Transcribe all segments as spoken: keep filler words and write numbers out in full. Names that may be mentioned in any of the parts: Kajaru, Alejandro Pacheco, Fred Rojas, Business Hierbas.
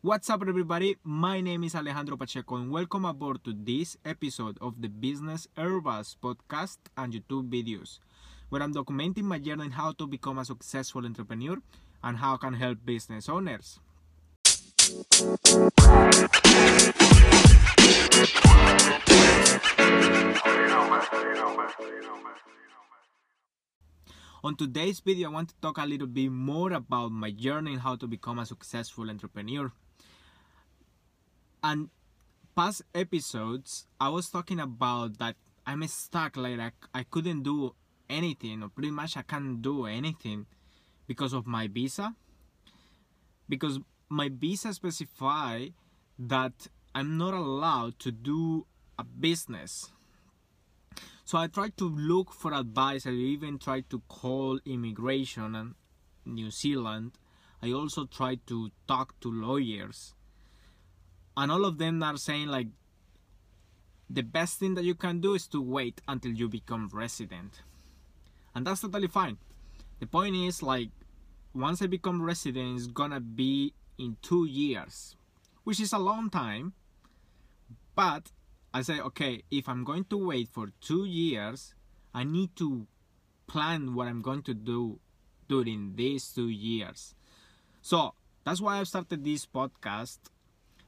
What's up everybody, my name is Alejandro Pacheco and welcome aboard to this episode of the Business Hierbas podcast and YouTube videos, where I'm documenting my journey on how to become a successful entrepreneur and how I can help business owners. On today's video, I want to talk a little bit more about my journey on how to become a successful entrepreneur. And past episodes, I was talking about that I'm stuck, like I, I couldn't do anything, or pretty much I can't do anything because of my visa. Because my visa specifies that I'm not allowed to do a business. So I tried to look for advice. I even tried to call immigration in New Zealand. I also tried to talk to lawyers. And all of them are saying like, the best thing that you can do is to wait until you become resident. And that's totally fine. The point is like, once I become resident, it's gonna be in two years, which is a long time, but I say, okay, if I'm going to wait for two years, I need to plan what I'm going to do during these two years. So that's why I started this podcast.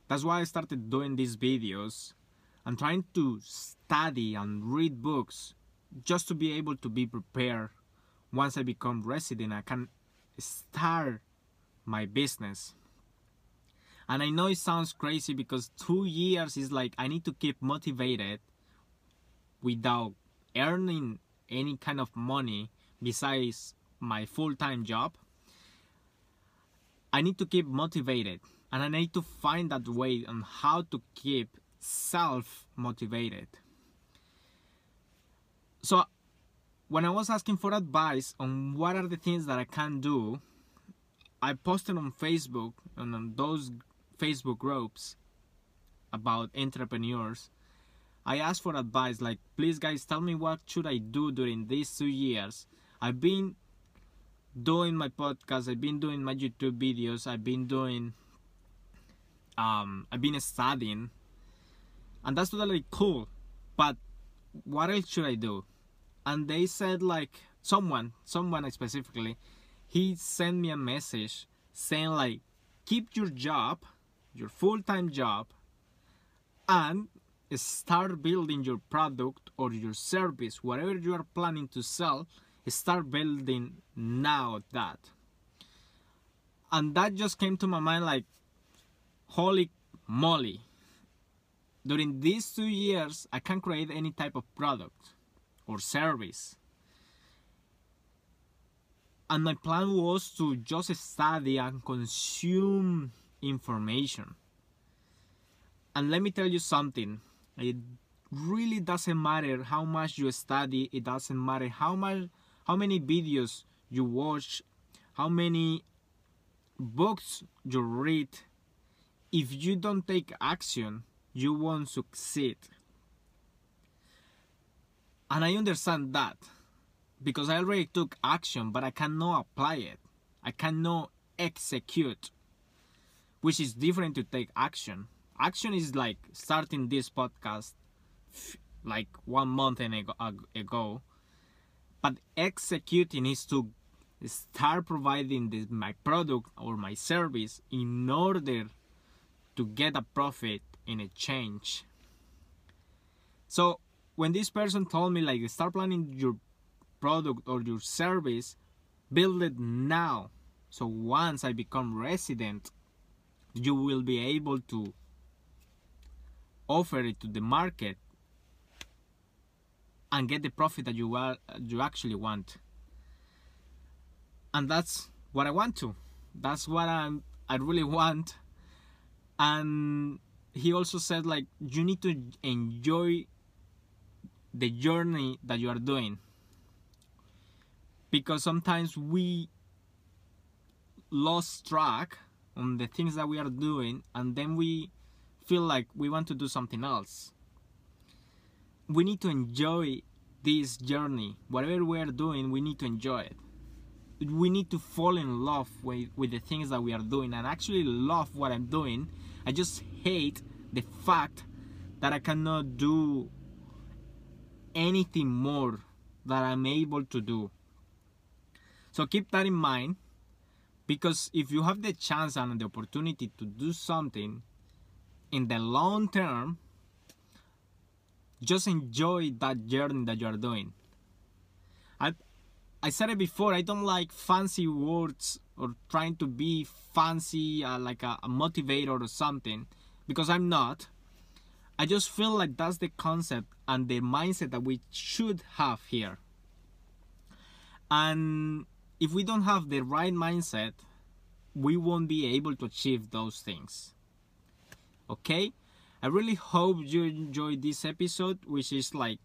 That's why I started doing these videos. I'm trying to study and read books just to be able to be prepared. Once I become resident, I can start my business. And I know it sounds crazy because two years is like I need to keep motivated without earning any kind of money besides my full-time job. I need to keep motivated and I need to find that way on how to keep self-motivated. So when I was asking for advice on what are the things that I can do, I posted on Facebook and on those Facebook groups about entrepreneurs. I asked for advice like, please guys, tell me what should I do during these two years. I've been doing my podcast, I've been doing my YouTube videos, I've been doing, um, I've been studying, and that's totally cool. But what else should I do? And they said like, someone, someone specifically, he sent me a message saying like, keep your job, your full-time job, and start building your product or your service, whatever you are planning to sell, start building now that. And that just came to my mind like, holy moly. During these two years, I can't create any type of product or service. And my plan was to just study and consume information. And let me tell you something. It really doesn't matter how much you study. It doesn't matter how much, how many videos you watch, how many books you read. If you don't take action, you won't succeed. And I understand that. Because I already took action, but I cannot apply it. I cannot execute, which is different to take action. Action is like starting this podcast like one month ago. But executing is to start providing this, my product or my service in order to get a profit in exchange. So when this person told me like start planning your product or your service, build it now. So once I become resident, you will be able to offer it to the market and get the profit that you are you actually want. And that's what I want to. That's what I'm, I really want. And he also said like, you need to enjoy the journey that you are doing. Because sometimes we lost track on the things that we are doing and then we feel like we want to do something else. We need to enjoy this journey. Whatever we are doing, we need to enjoy it. we need to fall in love with, with the things that we are doing, and actually love what I'm doing. I just hate the fact that I cannot do anything more that I'm able to do. So keep that in mind, because if you have the chance and the opportunity to do something in the long term, just enjoy that journey that you are doing. I, I said it before, I don't like fancy words or trying to be fancy, uh, like a, a motivator or something, because I'm not. I just feel like that's the concept and the mindset that we should have here. And if we don't have the right mindset, we won't be able to achieve those things. Okay? I really hope you enjoyed this episode, which is like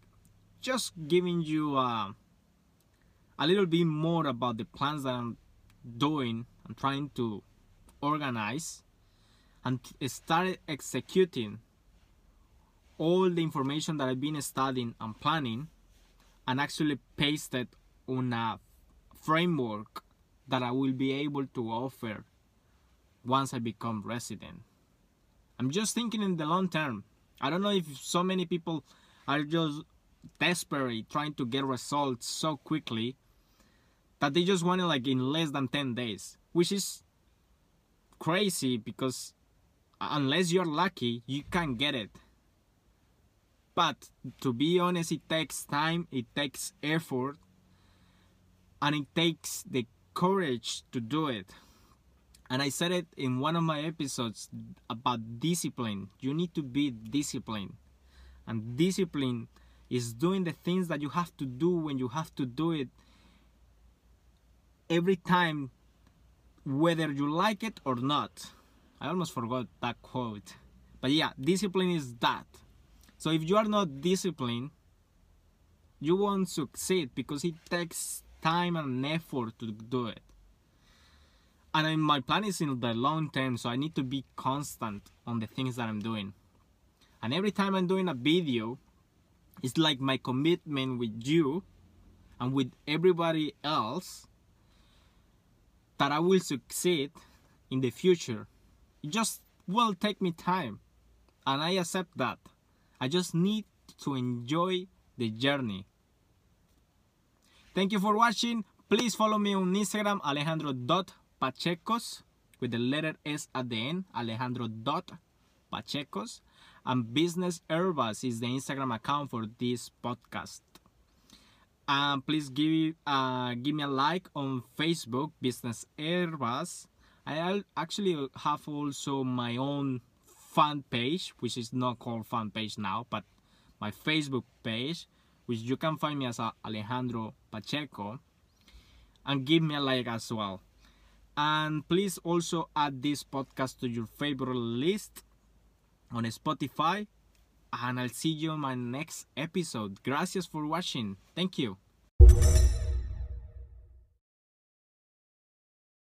just giving you uh, a little bit more about the plans that I'm doing and trying to organize and start executing all the information that I've been studying and planning, and actually paste it on a framework that I will be able to offer once I become resident. I'm just thinking in the long term. I don't know if so many people are just desperate trying to get results so quickly that they just want it like in less than ten days, which is crazy, because unless you're lucky, you can't get it. But to be honest, it takes time, it takes effort, and it takes the courage to do it. And I said it in one of my episodes about discipline. You need to be disciplined. And discipline is doing the things that you have to do when you have to do it every time, whether you like it or not. I almost forgot that quote. But yeah, discipline is that. So if you are not disciplined, you won't succeed, because it takes time and effort to do it. And my plan is in the long term, so I need to be constant on the things that I'm doing. And every time I'm doing a video, it's like my commitment with you and with everybody else that I will succeed in the future. It just will take me time, and I accept that. I just need to enjoy the journey. Thank you for watching. Please follow me on Instagram, alejandro dot pacheco Pachecos, with the letter S at the end, Alejandro dot Pachecos, and Business Hierbas is the Instagram account for this podcast. And um, please give uh, give me a like on Facebook, Business Hierbas. I actually have also my own fan page, which is not called fan page now, but my Facebook page, which you can find me as Alejandro Pacheco, and give me a like as well. And please also add this podcast to your favorite list on Spotify. And I'll see you in my next episode. Gracias for watching. Thank you.